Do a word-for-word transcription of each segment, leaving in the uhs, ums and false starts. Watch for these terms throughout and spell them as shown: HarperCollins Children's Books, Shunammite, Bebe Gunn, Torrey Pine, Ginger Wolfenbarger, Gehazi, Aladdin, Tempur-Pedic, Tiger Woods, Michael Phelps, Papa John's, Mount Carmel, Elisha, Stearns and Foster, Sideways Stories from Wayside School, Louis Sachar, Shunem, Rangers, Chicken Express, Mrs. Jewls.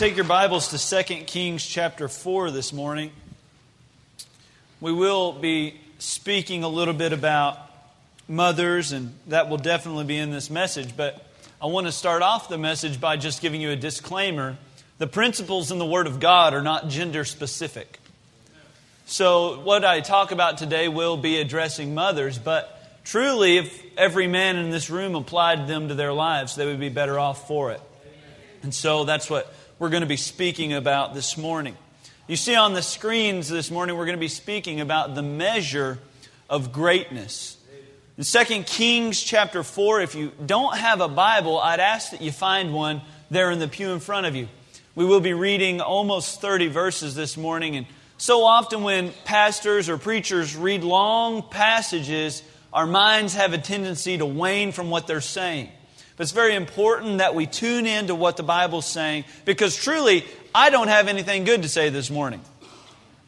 Take your Bibles to Second Kings chapter four this morning. We will be speaking a little bit about mothers, and that will definitely be in this message. But I want to start off the message by just giving you a disclaimer. The principles in the Word of God are not gender specific. So what I talk about today will be addressing mothers, but truly if every man in this room applied them to their lives, they would be better off for it. And so that's what we're going to be speaking about this morning. You see on the screens this morning, we're going to be speaking about the measure of greatness. In Second Kings chapter four, if you don't have a Bible, I'd ask that you find one there in the pew in front of you. We will be reading almost thirty verses this morning. And so often when pastors or preachers read long passages, our minds have a tendency to wane from what they're saying. It's very important that we tune in to what the Bible's saying, because truly, I don't have anything good to say this morning.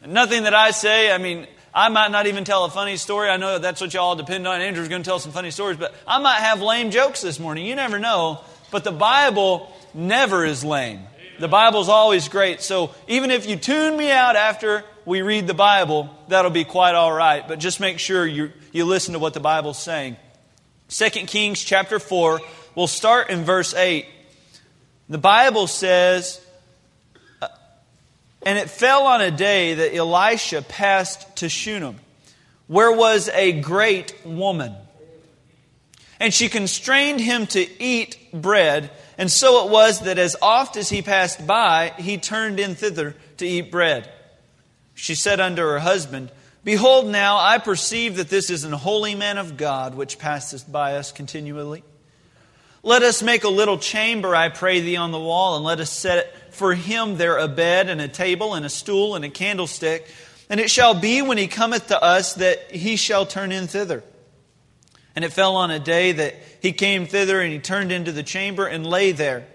Nothing that I say, I mean, I might not even tell a funny story. I know that's what y'all depend on. Andrew's going to tell some funny stories, but I might have lame jokes this morning. You never know. But the Bible never is lame. The Bible's always great. So even if you tune me out after we read the Bible, that'll be quite all right. But just make sure you, you listen to what the Bible's saying. Second Kings chapter four. We'll start in verse eight. The Bible says, "And it fell on a day that Elisha passed to Shunem, where was a great woman. And she constrained him to eat bread, and so it was that as oft as he passed by, he turned in thither to eat bread. She said unto her husband, Behold now, I perceive that this is an holy man of God, which passeth by us continually. Let us make a little chamber, I pray thee, on the wall, and let us set for him there a bed, and a table, and a stool, and a candlestick. And it shall be when he cometh to us that he shall turn in thither. And it fell on a day that he came thither, and he turned into the chamber, and lay there.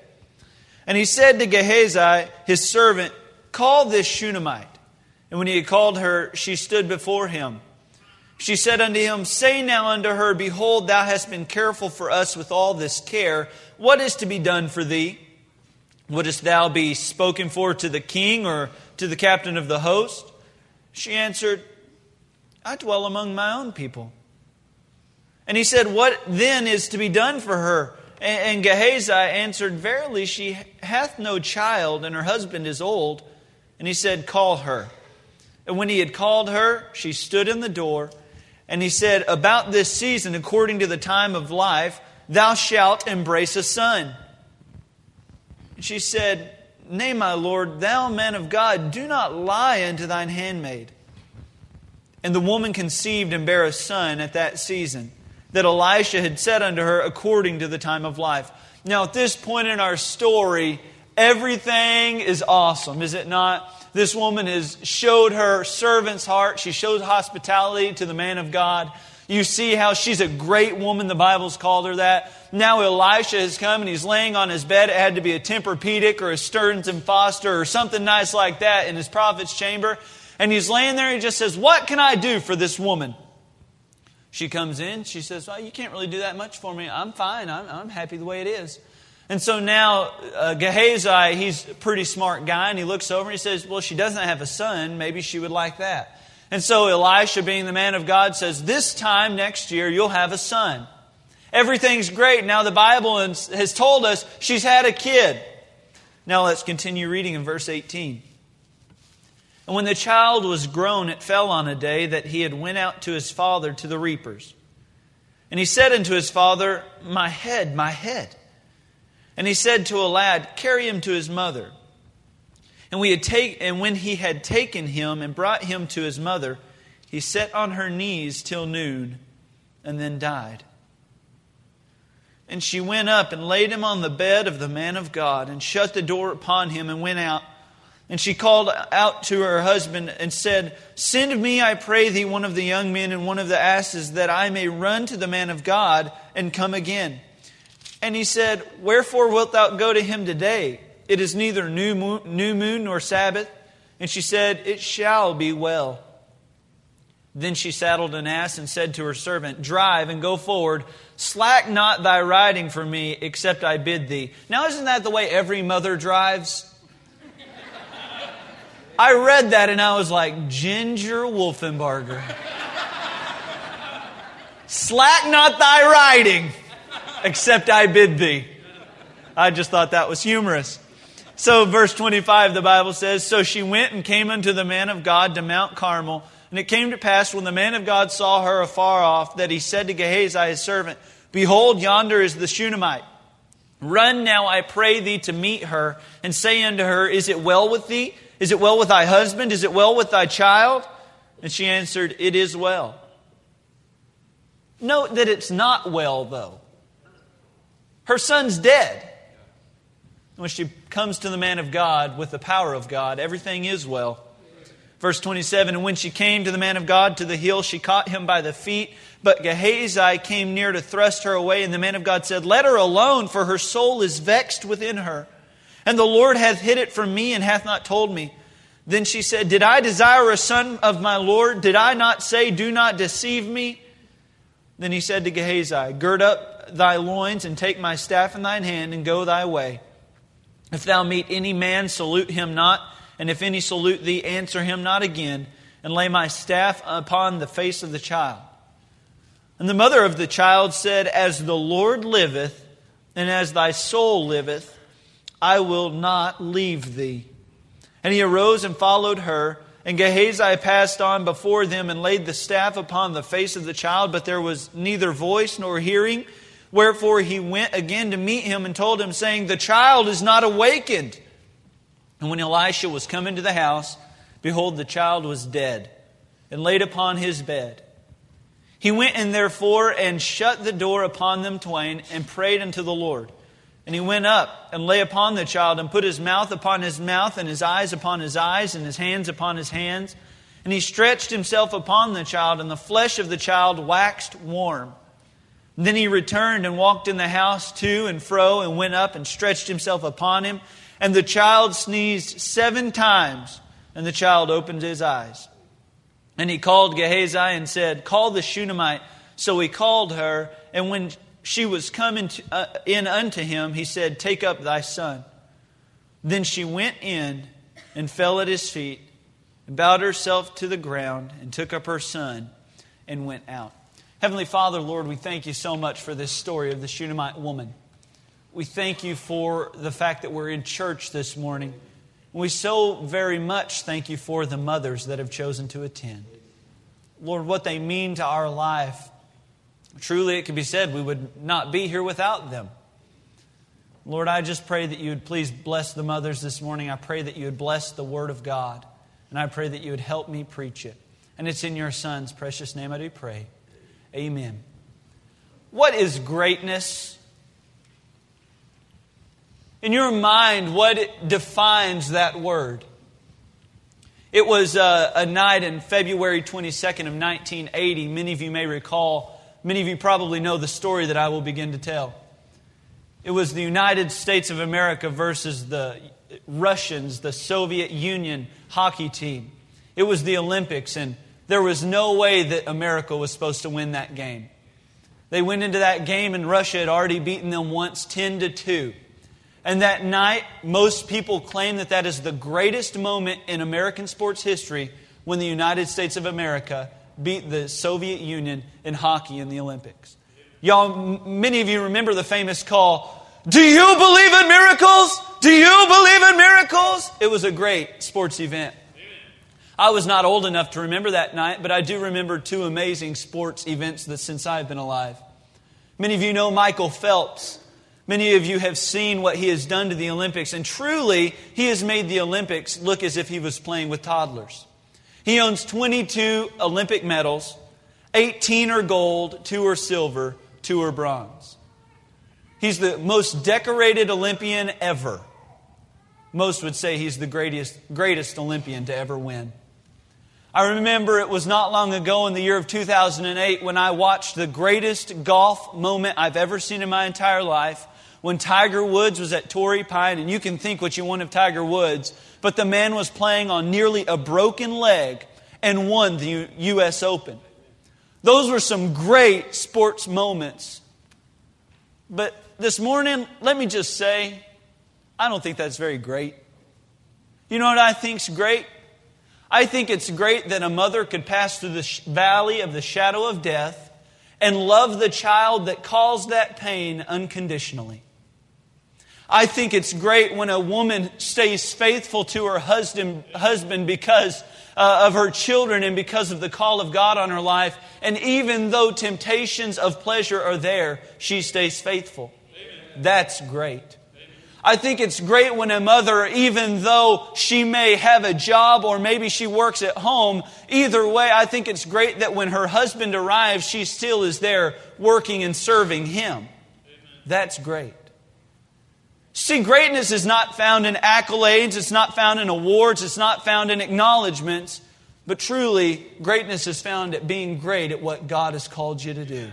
And he said to Gehazi, his servant, Call this Shunammite. And when he had called her, she stood before him. She said unto him, Say now unto her, Behold, thou hast been careful for us with all this care. What is to be done for thee? Wouldest thou be spoken for to the king or to the captain of the host? She answered, I dwell among my own people. And he said, What then is to be done for her? And Gehazi answered, Verily, she hath no child, and her husband is old. And he said, Call her. And when he had called her, she stood in the door. And he said, About this season, according to the time of life, thou shalt embrace a son. And she said, Nay, my Lord, thou man of God, do not lie unto thine handmaid. And the woman conceived and bare a son at that season, that Elisha had said unto her, according to the time of life. Now at this point in our story, everything is awesome, is it not? This woman has showed her servant's heart. She showed hospitality to the man of God. You see how she's a great woman. The Bible's called her that. Now Elisha has come and he's laying on his bed. It had to be a Tempur-Pedic or a Stearns and Foster or something nice like that in his prophet's chamber. And he's laying there and he just says, What can I do for this woman? She comes in. She says, Well, you can't really do that much for me. I'm fine. I'm, I'm happy the way it is. And so now uh, Gehazi, he's a pretty smart guy, and he looks over and he says, Well, she doesn't have a son. Maybe she would like that. And so Elisha, being the man of God, says, This time next year, you'll have a son. Everything's great. Now the Bible has told us she's had a kid. Now let's continue reading in verse eighteen. And when the child was grown, it fell on a day that he had went out to his father to the reapers. And he said unto his father, My head, my head. And he said to a lad, Carry him to his mother. And, we had take, and when he had taken him and brought him to his mother, he sat on her knees till noon, and then died. And she went up and laid him on the bed of the man of God, and shut the door upon him, and went out. And she called out to her husband and said, Send me, I pray thee, one of the young men and one of the asses, that I may run to the man of God and come again. And he said, Wherefore wilt thou go to him today? It is neither new moon, new moon nor Sabbath. And she said, It shall be well. Then she saddled an ass and said to her servant, Drive and go forward. Slack not thy riding for me, except I bid thee. Now isn't that the way every mother drives? I read that and I was like, Ginger Wolfenbarger. Slack not thy writing, except I bid thee. I just thought that was humorous. So verse twenty-five, the Bible says, so she went and came unto the man of God to Mount Carmel. And it came to pass, when the man of God saw her afar off, that he said to Gehazi his servant, behold, yonder is the Shunammite. Run now, I pray thee, to meet her, and say unto her, is it well with thee? Is it well with thy husband? Is it well with thy child? And she answered, it is well. Note that it's not well, though. Her son's dead. When she comes to the man of God with the power of God, everything is well. Verse twenty-seven, and when she came to the man of God to the hill, she caught him by the feet. But Gehazi came near to thrust her away, and the man of God said, let her alone, for her soul is vexed within her. And the Lord hath hid it from me, and hath not told me. Then she said, did I desire a son of my Lord? Did I not say, do not deceive me? Then he said to Gehazi, gird up thy loins, and take my staff in thine hand, and go thy way. If thou meet any man, salute him not. And if any salute thee, answer him not again, and lay my staff upon the face of the child. And the mother of the child said, as the Lord liveth, and as thy soul liveth, I will not leave thee. And he arose and followed her, and Gehazi passed on before them, and laid the staff upon the face of the child, but there was neither voice nor hearing. Wherefore he went again to meet him, and told him, saying, the child is not awakened. And when Elisha was come into the house, behold, the child was dead, and laid upon his bed. He went in therefore, and shut the door upon them twain, and prayed unto the Lord. And he went up, and lay upon the child, and put his mouth upon his mouth, and his eyes upon his eyes, and his hands upon his hands. And he stretched himself upon the child, and the flesh of the child waxed warm. And then he returned, and walked in the house to and fro, and went up, and stretched himself upon him. And the child sneezed seven times, and the child opened his eyes. And he called Gehazi and said, call the Shunammite. So he called her, and when she was come in, to, uh, in unto him, he said, take up thy son. Then she went in and fell at his feet, and bowed herself to the ground, and took up her son, and went out. Heavenly Father, Lord, we thank you so much for this story of the Shunammite woman. We thank you for the fact that we're in church this morning. We so very much thank you for the mothers that have chosen to attend. Lord, what they mean to our life. Truly, it could be said we would not be here without them. Lord, I just pray that you would please bless the mothers this morning. I pray that you would bless the Word of God. And I pray that you would help me preach it. And it's in your Son's precious name I do pray. Amen. What is greatness? In your mind, what defines that word? It was a, a night in February twenty-second of nineteen eighty. Many of you may recall, many of you probably know the story that I will begin to tell. It was the United States of America versus the Russians, the Soviet Union hockey team. It was the Olympics, and there was no way that America was supposed to win that game. They went into that game, and Russia had already beaten them once, ten to two. And that night, most people claim that that is the greatest moment in American sports history when the United States of America beat the Soviet Union in hockey in the Olympics. Y'all, many of you remember the famous call, do you believe in miracles? Do you believe in miracles? It was a great sports event. I was not old enough to remember that night, but I do remember two amazing sports events that since I've been alive. Many of you know Michael Phelps. Many of you have seen what he has done to the Olympics, and truly, he has made the Olympics look as if he was playing with toddlers. He owns twenty-two Olympic medals, eighteen are gold, two are silver, two are bronze. He's the most decorated Olympian ever. Most would say he's the greatest, greatest Olympian to ever win. I remember it was not long ago in the year of two thousand eight when I watched the greatest golf moment I've ever seen in my entire life. When Tiger Woods was at Torrey Pine, and you can think what you want of Tiger Woods, but the man was playing on nearly a broken leg and won the U S Open. Those were some great sports moments. But this morning, let me just say, I don't think that's very great. You know what I think's great? I think it's great that a mother could pass through the valley of the shadow of death and love the child that caused that pain unconditionally. I think it's great when a woman stays faithful to her husband, husband because uh, of her children and because of the call of God on her life. And even though temptations of pleasure are there, she stays faithful. Amen. That's great. Amen. I think it's great when a mother, even though she may have a job or maybe she works at home, either way, I think it's great that when her husband arrives, she still is there working and serving him. Amen. That's great. See, greatness is not found in accolades, it's not found in awards, it's not found in acknowledgments, but truly, greatness is found at being great at what God has called you to do.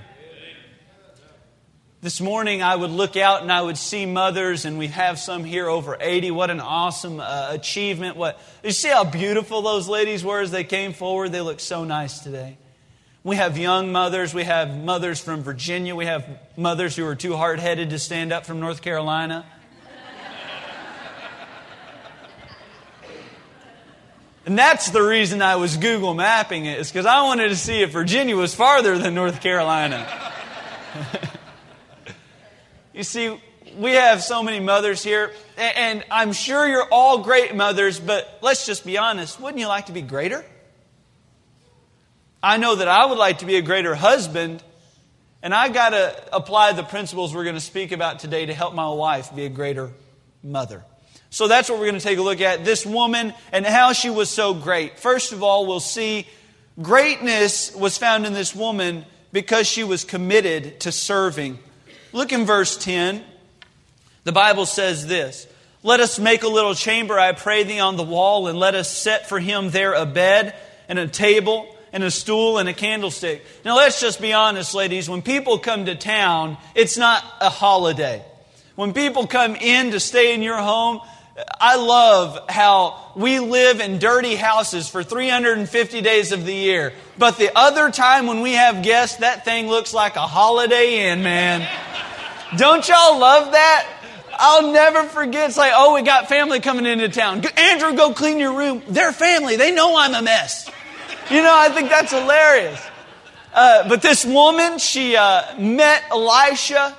This morning I would look out and I would see mothers, and we have some here over eighty. What an awesome uh, achievement. What, you see how beautiful those ladies were as they came forward? They look so nice today. We have young mothers, we have mothers from Virginia, we have mothers who are too hard-headed to stand up from North Carolina. And that's the reason I was Google mapping it, is because I wanted to see if Virginia was farther than North Carolina. You see, we have so many mothers here, and I'm sure you're all great mothers, but let's just be honest, wouldn't you like to be greater? I know that I would like to be a greater husband, and I got to apply the principles we're going to speak about today to help my wife be a greater mother. So that's what we're going to take a look at, this woman and how she was so great. First of all, we'll see greatness was found in this woman because she was committed to serving. Look in verse ten. The Bible says this, "Let us make a little chamber, I pray thee, on the wall, and let us set for him there a bed and a table and a stool and a candlestick." Now let's just be honest, ladies. When people come to town, it's not a holiday. When people come in to stay in your home, I love how we live in dirty houses for three hundred fifty days of the year. But the other time when we have guests, that thing looks like a Holiday Inn, man. Don't y'all love that? I'll never forget. It's like, oh, we got family coming into town. Andrew, go clean your room. They're family. They know I'm a mess. You know, I think that's hilarious. Uh, but this woman, she uh, met Elisha.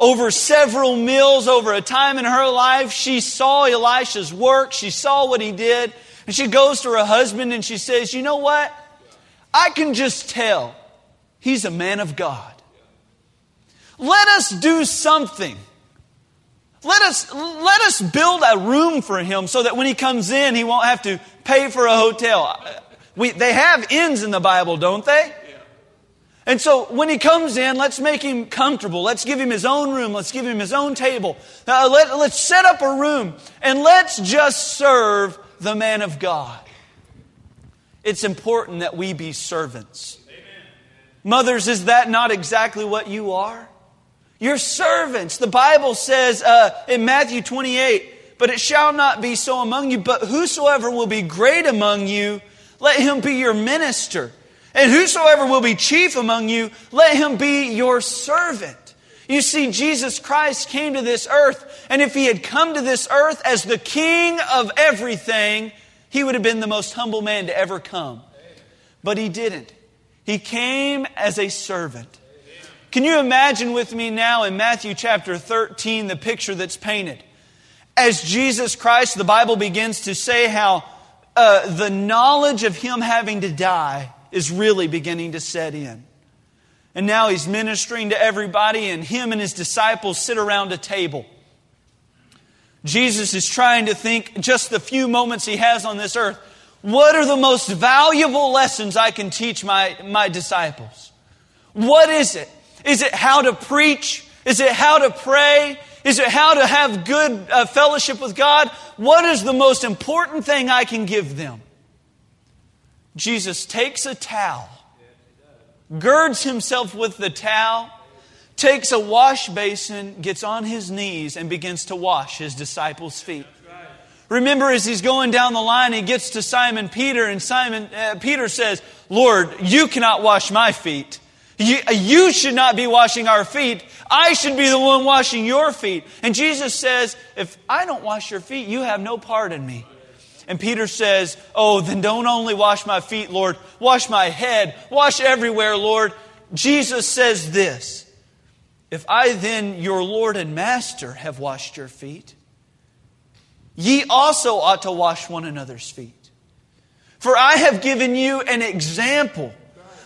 Over several meals, over a time in her life, she saw Elisha's work. She saw what he did. And she goes to her husband and she says, "You know what? I can just tell he's a man of God. Let us do something. Let us, let us build a room for him so that when he comes in, he won't have to pay for a hotel." We, they have inns in the Bible, don't they? And so when he comes in, let's make him comfortable. Let's give him his own room. Let's give him his own table. Uh, let, let's set up a room and let's just serve the man of God. It's important that we be servants. Amen. Mothers, is that not exactly what you are? You're servants. The Bible says uh, in Matthew twenty-eight, "But it shall not be so among you, but whosoever will be great among you, let him be your minister. And whosoever will be chief among you, let him be your servant." You see, Jesus Christ came to this earth, and if He had come to this earth as the King of everything, He would have been the most humble man to ever come. But He didn't. He came as a servant. Can you imagine with me now in Matthew chapter thirteen, the picture that's painted? As Jesus Christ, the Bible begins to say how uh, the knowledge of Him having to die is really beginning to set in. And now He's ministering to everybody, and Him and His disciples sit around a table. Jesus is trying to think, just the few moments He has on this earth, what are the most valuable lessons I can teach my, my disciples? What is it? Is it how to preach? Is it how to pray? Is it how to have good uh, fellowship with God? What is the most important thing I can give them? Jesus takes a towel, girds Himself with the towel, takes a wash basin, gets on His knees, and begins to wash His disciples' feet. Remember, as He's going down the line, He gets to Simon Peter, and Simon uh, Peter says, "Lord, you cannot wash my feet. You, you should not be washing our feet. I should be the one washing your feet." And Jesus says, "If I don't wash your feet, you have no part in me." And Peter says, oh, then don't only wash my feet, Lord. Wash my head. Wash everywhere, Lord. Jesus says this, if I then, your Lord and Master, have washed your feet, ye also ought to wash one another's feet. For I have given you an example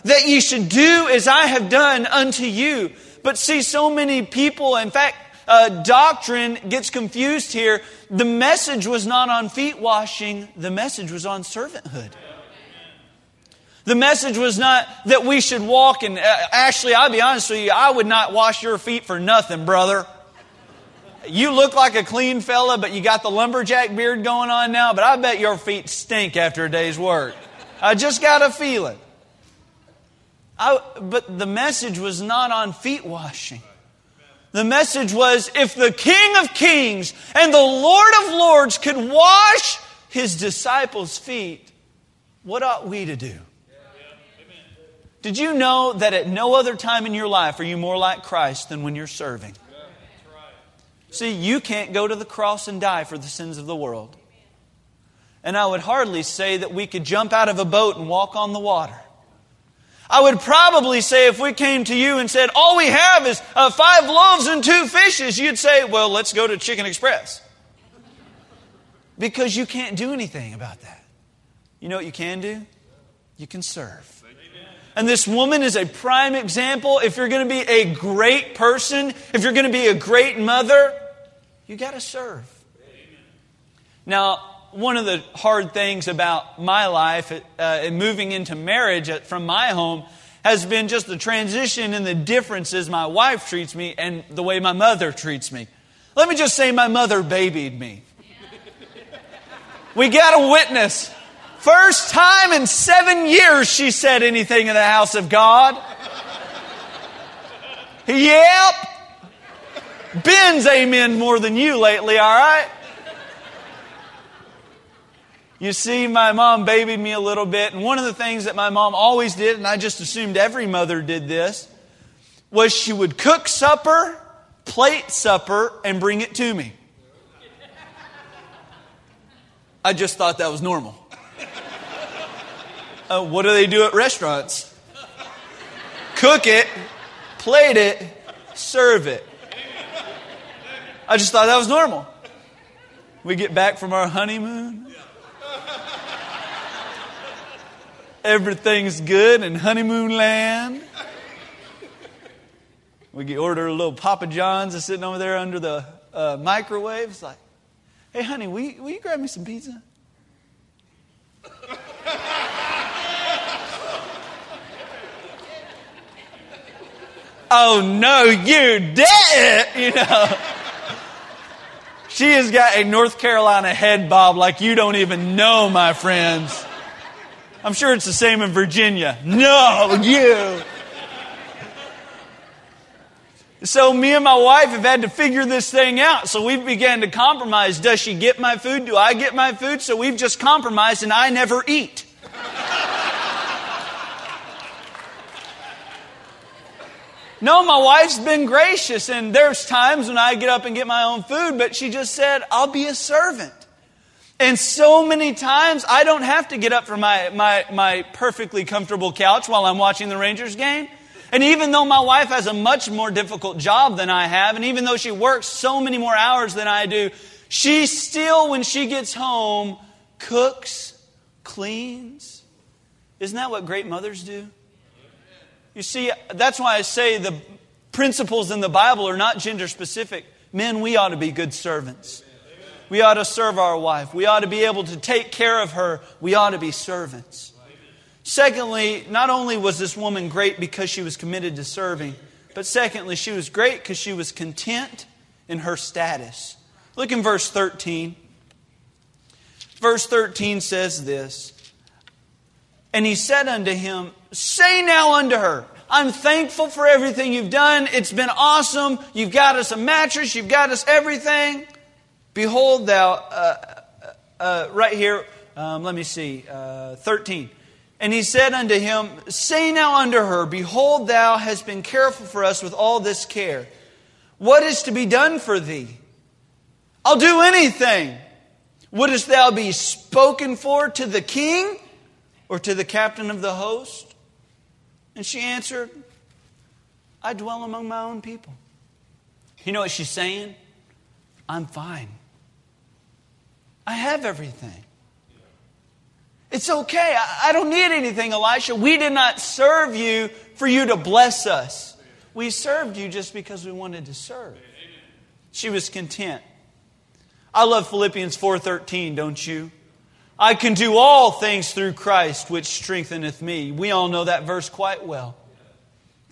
that ye should do as I have done unto you. But see, so many people, in fact, uh, doctrine gets confused here. The message was not on feet washing. The message was on servanthood. The message was not that we should walk. And uh, actually, I'll be honest with you, I would not wash your feet for nothing, brother. You look like a clean fella, but you got the lumberjack beard going on now. But I bet your feet stink after a day's work. I just got a feeling. I, but the message was not on feet washing. The message was, if the King of Kings and the Lord of Lords could wash His disciples' feet, what ought we to do? Yeah. Did you know that at no other time in your life are you more like Christ than when you're serving? Yeah, that's right. See, you can't go to the cross and die for the sins of the world. And I would hardly say that we could jump out of a boat and walk on the water. I would probably say if we came to you and said, all we have is uh, five loaves and two fishes, you'd say, well, let's go to Chicken Express. Because you can't do anything about that. You know what you can do? You can serve. Amen. And this woman is a prime example. If you're going to be a great person, if you're going to be a great mother, you got to serve. Amen. Now, one of the hard things about my life uh, and moving into marriage from my home has been just the transition and the differences my wife treats me and the way my mother treats me. Let me just say my mother babied me. Yeah. We got a witness. First time in seven years she said anything in the house of God. Yep. Ben's amen more than you lately, all right? You see, my mom babied me a little bit. And one of the things that my mom always did, and I just assumed every mother did this, was she would cook supper, plate supper, and bring it to me. I just thought that was normal. Uh, what do they do at restaurants? Cook it, plate it, serve it. I just thought that was normal. We get back from our honeymoon. Everything's good in honeymoon land. We can order a little Papa John's that's sitting over there under the uh, microwave. It's like, hey, honey, will you, will you grab me some pizza? Oh, no, you didn't, you know. She has got a North Carolina head bob like you don't even know, my friends. I'm sure it's the same in Virginia. No, you. So me and my wife have had to figure this thing out. So we began to compromise. Does she get my food? Do I get my food? So we've just compromised and I never eat. No, my wife's been gracious. And there's times when I get up and get my own food. But she just said, I'll be a servant. And so many times, I don't have to get up from my, my, my perfectly comfortable couch while I'm watching the Rangers game. And even though my wife has a much more difficult job than I have, and even though she works so many more hours than I do, she still, when she gets home, cooks, cleans. Isn't that what great mothers do? You see, that's why I say the principles in the Bible are not gender specific. Men, we ought to be good servants. We ought to serve our wife. We ought to be able to take care of her. We ought to be servants. Secondly, not only was this woman great because she was committed to serving, but secondly, she was great because she was content in her status. Look in verse thirteen. Verse thirteen says this, and he said unto him, say now unto her, I'm thankful for everything you've done. It's been awesome. You've got us a mattress. You've got us everything. Behold thou, uh, uh, right here, um, let me see, uh, thirteen. And he said unto him, say now unto her, behold, thou hast been careful for us with all this care. What is to be done for thee? I'll do anything. Wouldest thou be spoken for to the king or to the captain of the host? And she answered, I dwell among my own people. You know what she's saying? I'm fine. I have everything. It's okay. I don't need anything, Elisha. We did not serve you for you to bless us. We served you just because we wanted to serve. She was content. I love Philippians four thirteen, don't you? I can do all things through Christ which strengtheneth me. We all know that verse quite well.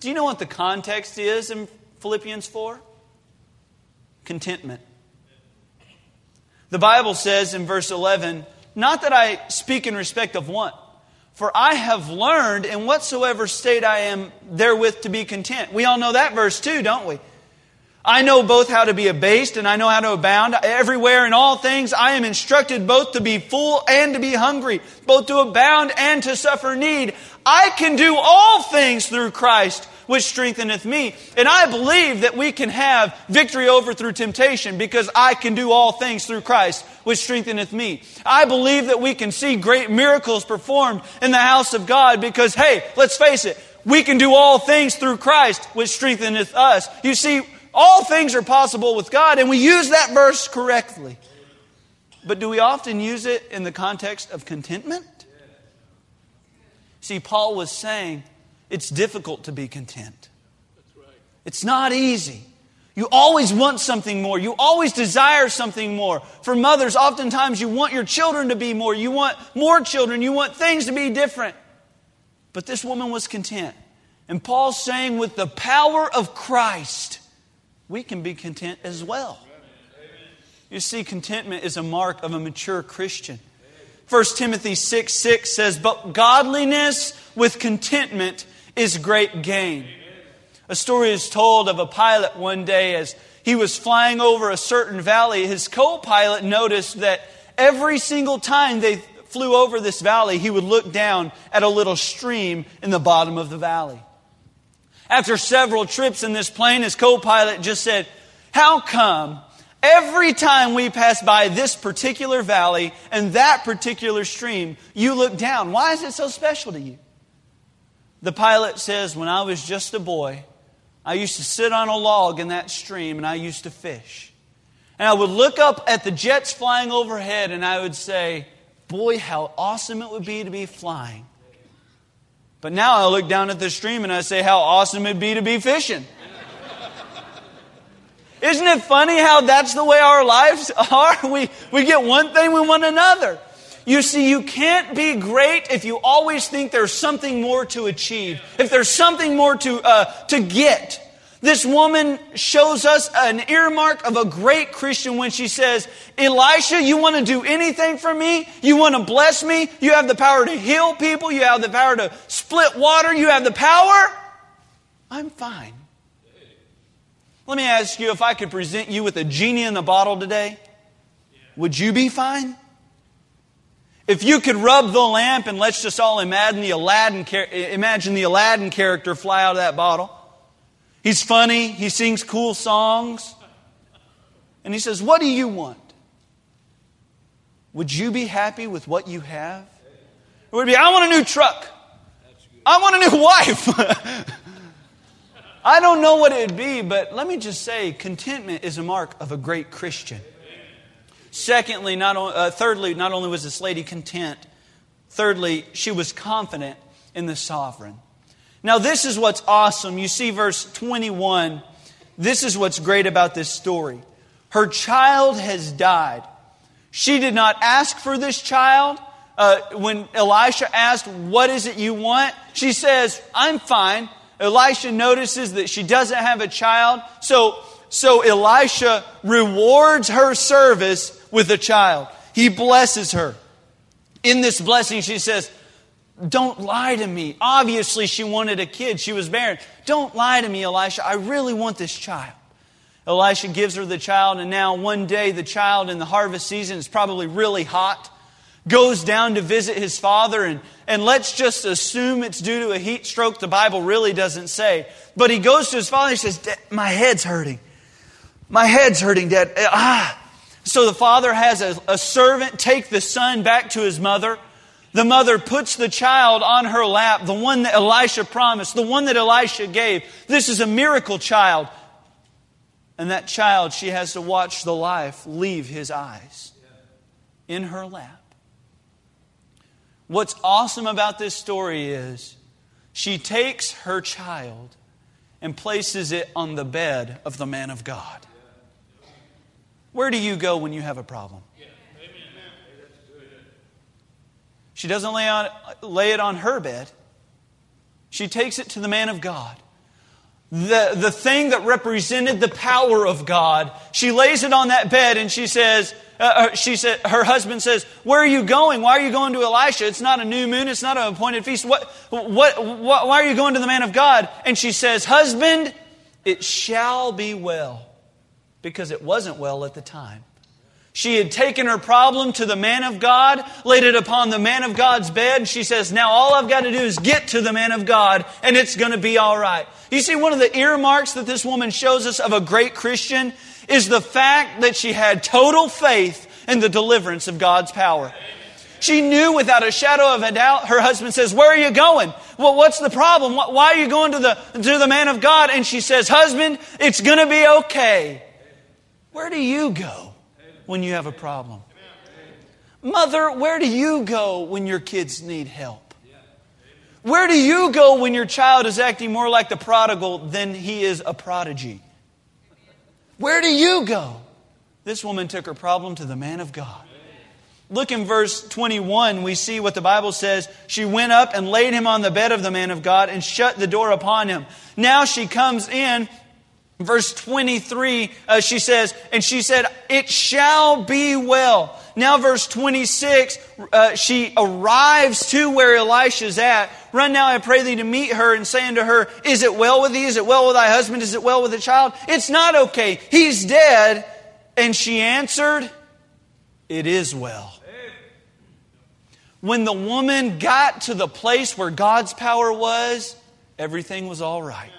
Do you know what the context is in Philippians four? Contentment. The Bible says in verse eleven, not that I speak in respect of want, for I have learned in whatsoever state I am therewith to be content. We all know that verse too, don't we? I know both how to be abased and I know how to abound. Everywhere in all things I am instructed both to be full and to be hungry, both to abound and to suffer need. I can do all things through Christ which strengtheneth me. And I believe that we can have victory over through temptation because I can do all things through Christ which strengtheneth me. I believe that we can see great miracles performed in the house of God because, hey, let's face it, we can do all things through Christ which strengtheneth us. You see, all things are possible with God, and we use that verse correctly. But do we often use it in the context of contentment? See, Paul was saying it's difficult to be content. It's not easy. You always want something more. You always desire something more. For mothers, oftentimes you want your children to be more. You want more children. You want things to be different. But this woman was content. And Paul's saying with the power of Christ, we can be content as well. You see, contentment is a mark of a mature Christian. First Timothy six six says, but godliness with contentment is great gain. A story is told of a pilot one day as he was flying over a certain valley. His co-pilot noticed that every single time they flew over this valley, he would look down at a little stream in the bottom of the valley. After several trips in this plane, his co-pilot just said, how come every time we pass by this particular valley and that particular stream, you look down? Why is it so special to you? The pilot says, when I was just a boy, I used to sit on a log in that stream and I used to fish. And I would look up at the jets flying overhead and I would say, boy, how awesome it would be to be flying. But now I look down at the stream and I say, how awesome it'd be to be fishing. Isn't it funny how that's the way our lives are? We, we get one thing, we want another. You see, you can't be great if you always think there's something more to achieve. If there's something more to, uh, to get. This woman shows us an earmark of a great Christian when she says, Elisha, you want to do anything for me? You want to bless me? You have the power to heal people. You have the power to split water. You have the power. I'm fine. Let me ask you, if I could present you with a genie in a bottle today, would you be fine? If you could rub the lamp and let's just all imagine the Aladdin, imagine the Aladdin character fly out of that bottle. He's funny. He sings cool songs. And he says, what do you want? Would you be happy with what you have? It would be, I want a new truck. I want a new wife. I don't know what it would be, but let me just say, contentment is a mark of a great Christian. Secondly, not on, uh, thirdly, not only was this lady content, thirdly, she was confident in the sovereign. Now this is what's awesome. You see verse twenty-one. This is what's great about this story. Her child has died. She did not ask for this child. Uh, when Elisha asked, what is it you want? She says, I'm fine. Elisha notices that she doesn't have a child. So, so Elisha rewards her service with a child. He blesses her. In this blessing, she says, don't lie to me. Obviously, she wanted a kid. She was barren. Don't lie to me, Elisha. I really want this child. Elisha gives her the child. And now one day, the child in the harvest season is probably really hot. Goes down to visit his father. And, and let's just assume it's due to a heat stroke. The Bible really doesn't say. But he goes to his father and he says, my head's hurting. My head's hurting, Dad. Ah, So the father has a, a servant take the son back to his mother. The mother puts the child on her lap, the one that Elisha promised, the one that Elisha gave. This is a miracle child. And that child, she has to watch the life leave his eyes in her lap. What's awesome about this story is she takes her child and places it on the bed of the man of God. Where do you go when you have a problem? She doesn't lay, on, lay it on her bed. She takes it to the man of God. The, the thing that represented the power of God. She lays it on that bed and she says, uh, she said, her husband says, "Where are you going? Why are you going to Elisha? It's not a new moon. It's not an appointed feast. What, what, what, why are you going to the man of God?" And she says, "Husband, it shall be well." Because it wasn't well at the time. She had taken her problem to the man of God, laid it upon the man of God's bed, and she says, "Now all I've got to do is get to the man of God, and it's going to be all right." You see, one of the earmarks that this woman shows us of a great Christian is the fact that she had total faith in the deliverance of God's power. She knew without a shadow of a doubt. Her husband says, "Where are you going? Well, what's the problem? Why are you going to the, to the man of God?" And she says, "Husband, it's going to be okay." Where do you go when you have a problem? Mother, where do you go when your kids need help? Where do you go when your child is acting more like the prodigal than he is a prodigy? Where do you go? This woman took her problem to the man of God. Look in verse twenty-one, we see what the Bible says. She went up and laid him on the bed of the man of God and shut the door upon him. Now she comes in. Verse twenty-three, uh, she says, and she said, "It shall be well." Now verse twenty-six, uh, she arrives to where Elisha's at. "Run now, I pray thee, to meet her, and say unto her, Is it well with thee? Is it well with thy husband? Is it well with the child? It's not okay. He's dead." And she answered, "It is well." When the woman got to the place where God's power was, everything was all right.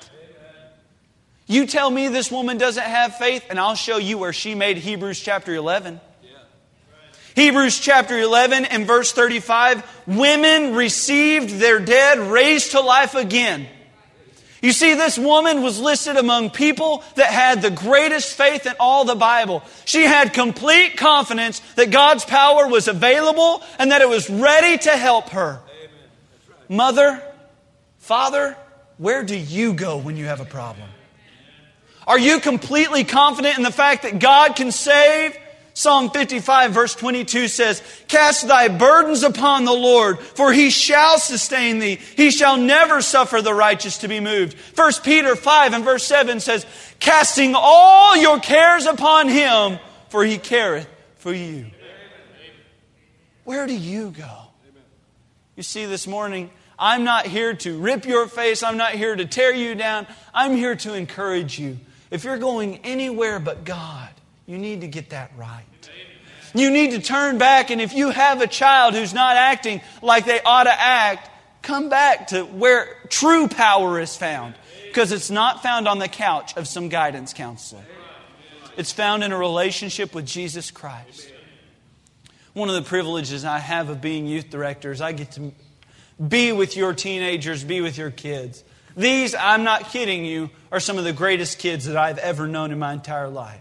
You tell me this woman doesn't have faith, and I'll show you where she made Hebrews chapter eleven. Yeah, right. Hebrews chapter eleven and verse thirty-five. Women received their dead raised to life again. You see, this woman was listed among people that had the greatest faith in all the Bible. She had complete confidence that God's power was available and that it was ready to help her. Right. Mother, father, where do you go when you have a problem? Are you completely confident in the fact that God can save? Psalm fifty-five verse twenty-two says, "Cast thy burdens upon the Lord, for He shall sustain thee. He shall never suffer the righteous to be moved." First Peter five and verse seven says, "Casting all your cares upon Him, for He careth for you." Where do you go? You see, this morning, I'm not here to rip your face. I'm not here to tear you down. I'm here to encourage you. If you're going anywhere but God, you need to get that right. You need to turn back, and if you have a child who's not acting like they ought to act, come back to where true power is found. Because it's not found on the couch of some guidance counselor. It's found in a relationship with Jesus Christ. One of the privileges I have of being youth director is I get to be with your teenagers, be with your kids. These, I'm not kidding you, are some of the greatest kids that I've ever known in my entire life.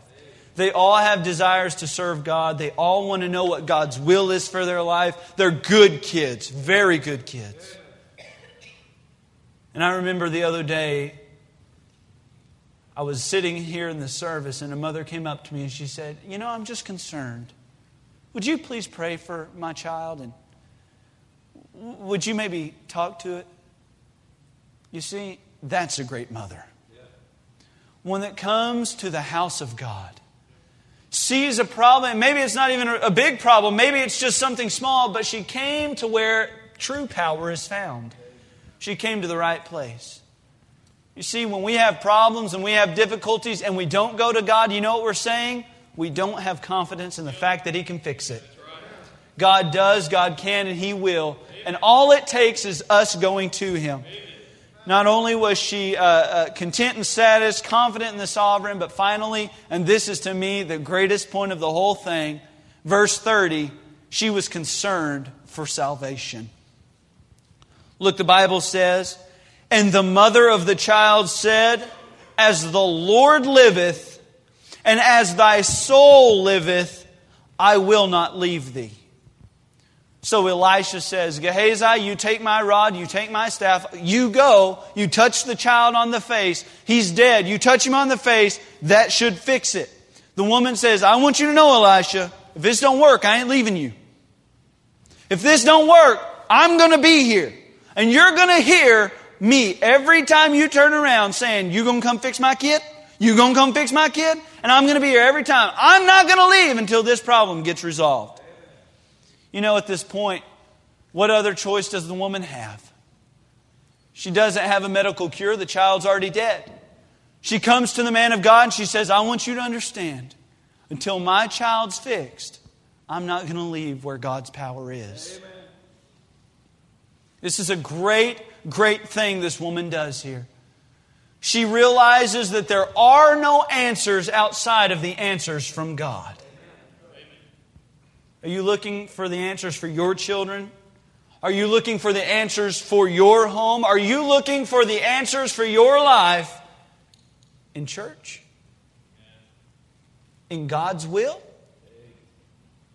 They all have desires to serve God. They all want to know what God's will is for their life. They're good kids, very good kids. And I remember the other day, I was sitting here in the service and a mother came up to me and she said, "You know, I'm just concerned. Would you please pray for my child? And would you maybe talk to it?" You see, that's a great mother. One that comes to the house of God, sees a problem, and maybe it's not even a big problem, maybe it's just something small, but she came to where true power is found. She came to the right place. You see, when we have problems and we have difficulties and we don't go to God, you know what we're saying? We don't have confidence in the fact that He can fix it. God does, God can, and He will. And all it takes is us going to Him. Not only was she uh, uh, content and satisfied, confident in the sovereign, but finally, and this is to me the greatest point of the whole thing, verse thirty, she was concerned for salvation. Look, the Bible says, and the mother of the child said, as the Lord liveth, and as thy soul liveth, I will not leave thee. So Elisha says, Gehazi, you take my rod, you take my staff, you go, you touch the child on the face, he's dead, you touch him on the face, that should fix it. The woman says, I want you to know, Elisha, if this don't work, I ain't leaving you. If this don't work, I'm going to be here. And you're going to hear me every time you turn around saying, you going to come fix my kid? You going to come fix my kid? And I'm going to be here every time. I'm not going to leave until this problem gets resolved. You know, at this point, what other choice does the woman have? She doesn't have a medical cure. The child's already dead. She comes to the man of God and she says, I want you to understand, until my child's fixed, I'm not going to leave where God's power is. Amen. This is a great, great thing this woman does here. She realizes that there are no answers outside of the answers from God. Are you looking for the answers for your children? Are you looking for the answers for your home? Are you looking for the answers for your life in church? In God's will?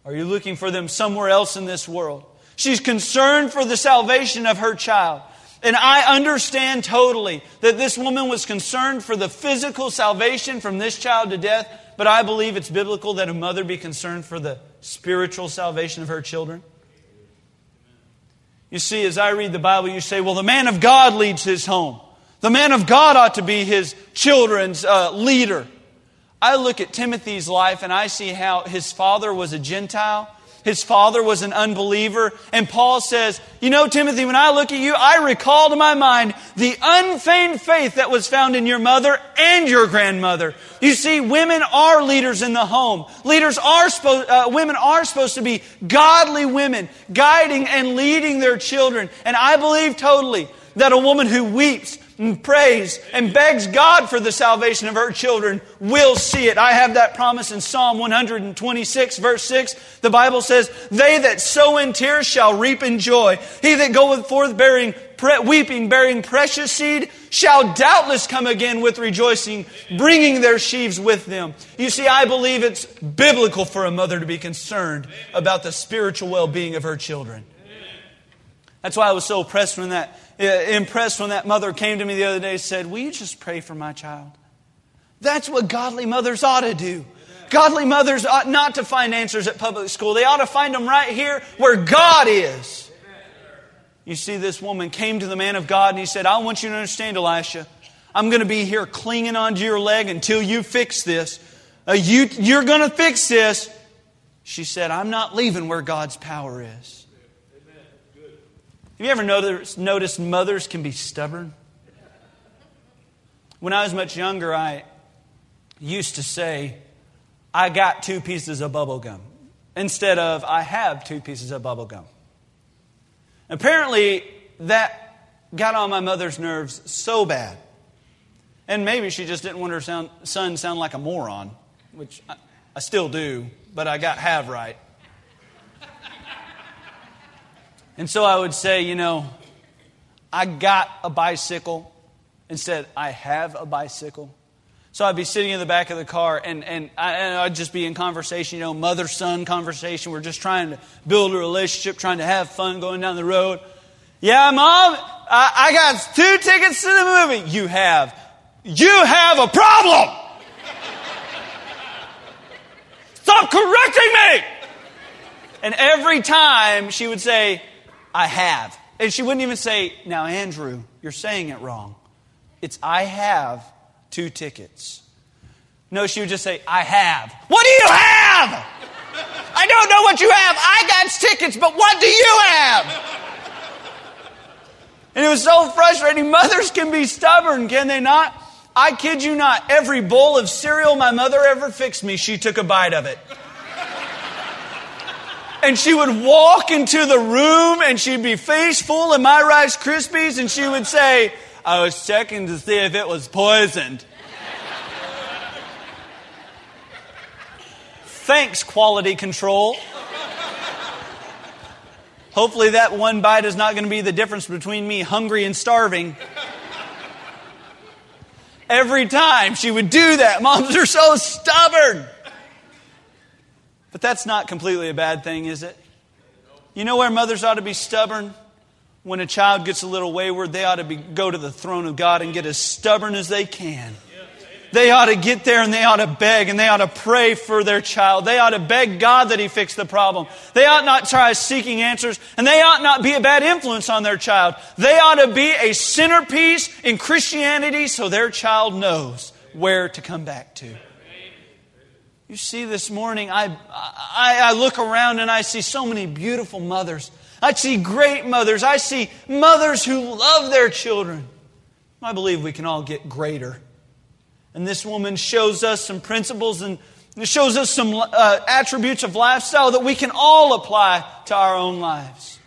Are you looking for them somewhere else in this world? She's concerned for the salvation of her child. And I understand totally that this woman was concerned for the physical salvation from this child to death, but I believe it's biblical that a mother be concerned for the spiritual salvation of her children. You see, as I read the Bible, you say, well, the man of God leads his home. The man of God ought to be his children's uh, leader. I look at Timothy's life and I see how his father was a Gentile. His father was an unbeliever. And Paul says, you know, Timothy, when I look at you, I recall to my mind the unfeigned faith that was found in your mother and your grandmother. You see, women are leaders in the home. Leaders are supposed, uh, women are supposed to be godly women, guiding and leading their children. And I believe totally that a woman who weeps and prays and begs God for the salvation of her children will see it. I have that promise in Psalm one twenty-six, verse six. The Bible says, they that sow in tears shall reap in joy. He that goeth forth bearing weeping, bearing precious seed, shall doubtless come again with rejoicing, bringing their sheaves with them. You see, I believe it's biblical for a mother to be concerned about the spiritual well-being of her children. That's why I was so impressed when that impressed when that mother came to me the other day and said, will you just pray for my child? That's what godly mothers ought to do. Godly mothers ought not to find answers at public school. They ought to find them right here where God is. You see, this woman came to the man of God and he said, I want you to understand, Elisha, I'm going to be here clinging onto your leg until you fix this. Uh, you, you're going to fix this. She said, I'm not leaving where God's power is. Have you ever noticed, noticed mothers can be stubborn? When I was much younger, I used to say, I got two pieces of bubble gum, instead of, I have two pieces of bubble gum. Apparently, that got on my mother's nerves so bad. And maybe she just didn't want her son to sound like a moron, which I, I still do, but I got have right. And so I would say, you know, I got a bicycle. Instead, I have a bicycle. So I'd be sitting in the back of the car and, and, I, and I'd just be in conversation, you know, mother-son conversation. We're just trying to build a relationship, trying to have fun going down the road. Yeah, Mom, I, I got two tickets to the movie. You have. You have a problem. Stop correcting me. And every time she would say, I have. And she wouldn't even say, now, Andrew, you're saying it wrong. It's, I have two tickets. No, she would just say, I have. What do you have? I don't know what you have. I got tickets, but what do you have? And it was so frustrating. Mothers can be stubborn, can they not? I kid you not. Every bowl of cereal my mother ever fixed me, she took a bite of it. And she would walk into the room and she'd be face full of my Rice Krispies and she would say, I was checking to see if it was poisoned. Thanks, quality control. Hopefully that one bite is not going to be the difference between me hungry and starving. Every time she would do that. Moms are so stubborn. But that's not completely a bad thing, is it? You know where mothers ought to be stubborn? When a child gets a little wayward, they ought to be, go to the throne of God and get as stubborn as they can. They ought to get there and they ought to beg and they ought to pray for their child. They ought to beg God that He fix the problem. They ought not try seeking answers and they ought not be a bad influence on their child. They ought to be a centerpiece in Christianity so their child knows where to come back to. You see, this morning I, I, I look around and I see so many beautiful mothers. I see great mothers. I see mothers who love their children. I believe we can all get greater. And this woman shows us some principles and shows us some uh, attributes of lifestyle that we can all apply to our own lives.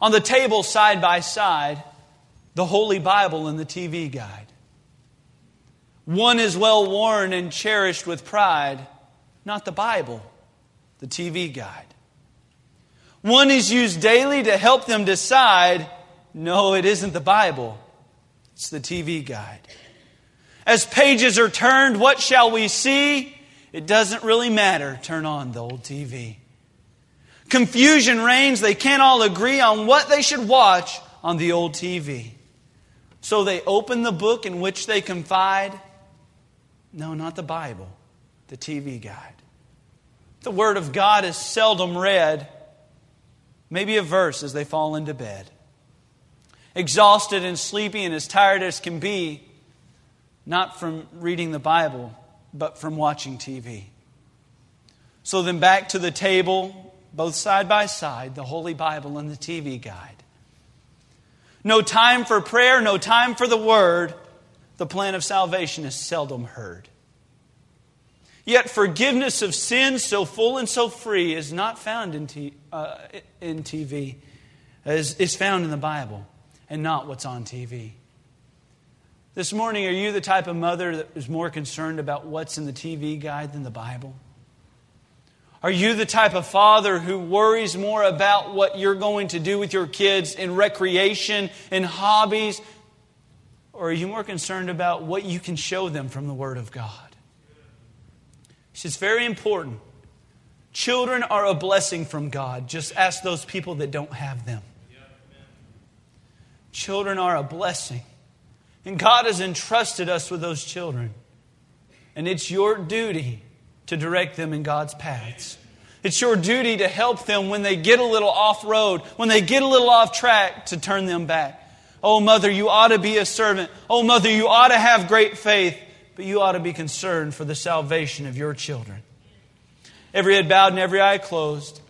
On the table side by side, the Holy Bible and the T V guide. One is well worn and cherished with pride, not the Bible, the T V guide. One is used daily to help them decide, no, it isn't the Bible, it's the T V guide. As pages are turned, what shall we see? It doesn't really matter. Turn on the old T V. Confusion reigns. They can't all agree on what they should watch on the old T V. So they open the book in which they confide. No, not the Bible. The T V guide. The Word of God is seldom read. Maybe a verse as they fall into bed. Exhausted and sleepy and as tired as can be. Not from reading the Bible, but from watching T V. So then back to the table, both side by side, the Holy Bible and the T V guide. No time for prayer, no time for the Word. The plan of salvation is seldom heard. Yet forgiveness of sins so full and so free is not found in T V. It's found in the Bible and not what's on T V. This morning, are you the type of mother that is more concerned about what's in the T V guide than the Bible? Are you the type of father who worries more about what you're going to do with your kids in recreation, in hobbies? Or are you more concerned about what you can show them from the Word of God? It's very important. Children are a blessing from God. Just ask those people that don't have them. Children are a blessing. And God has entrusted us with those children. And it's your duty to direct them in God's paths. It's your duty to help them when they get a little off-road, when they get a little off-track, to turn them back. Oh, mother, you ought to be a servant. Oh, mother, you ought to have great faith. But you ought to be concerned for the salvation of your children. Every head bowed and every eye closed.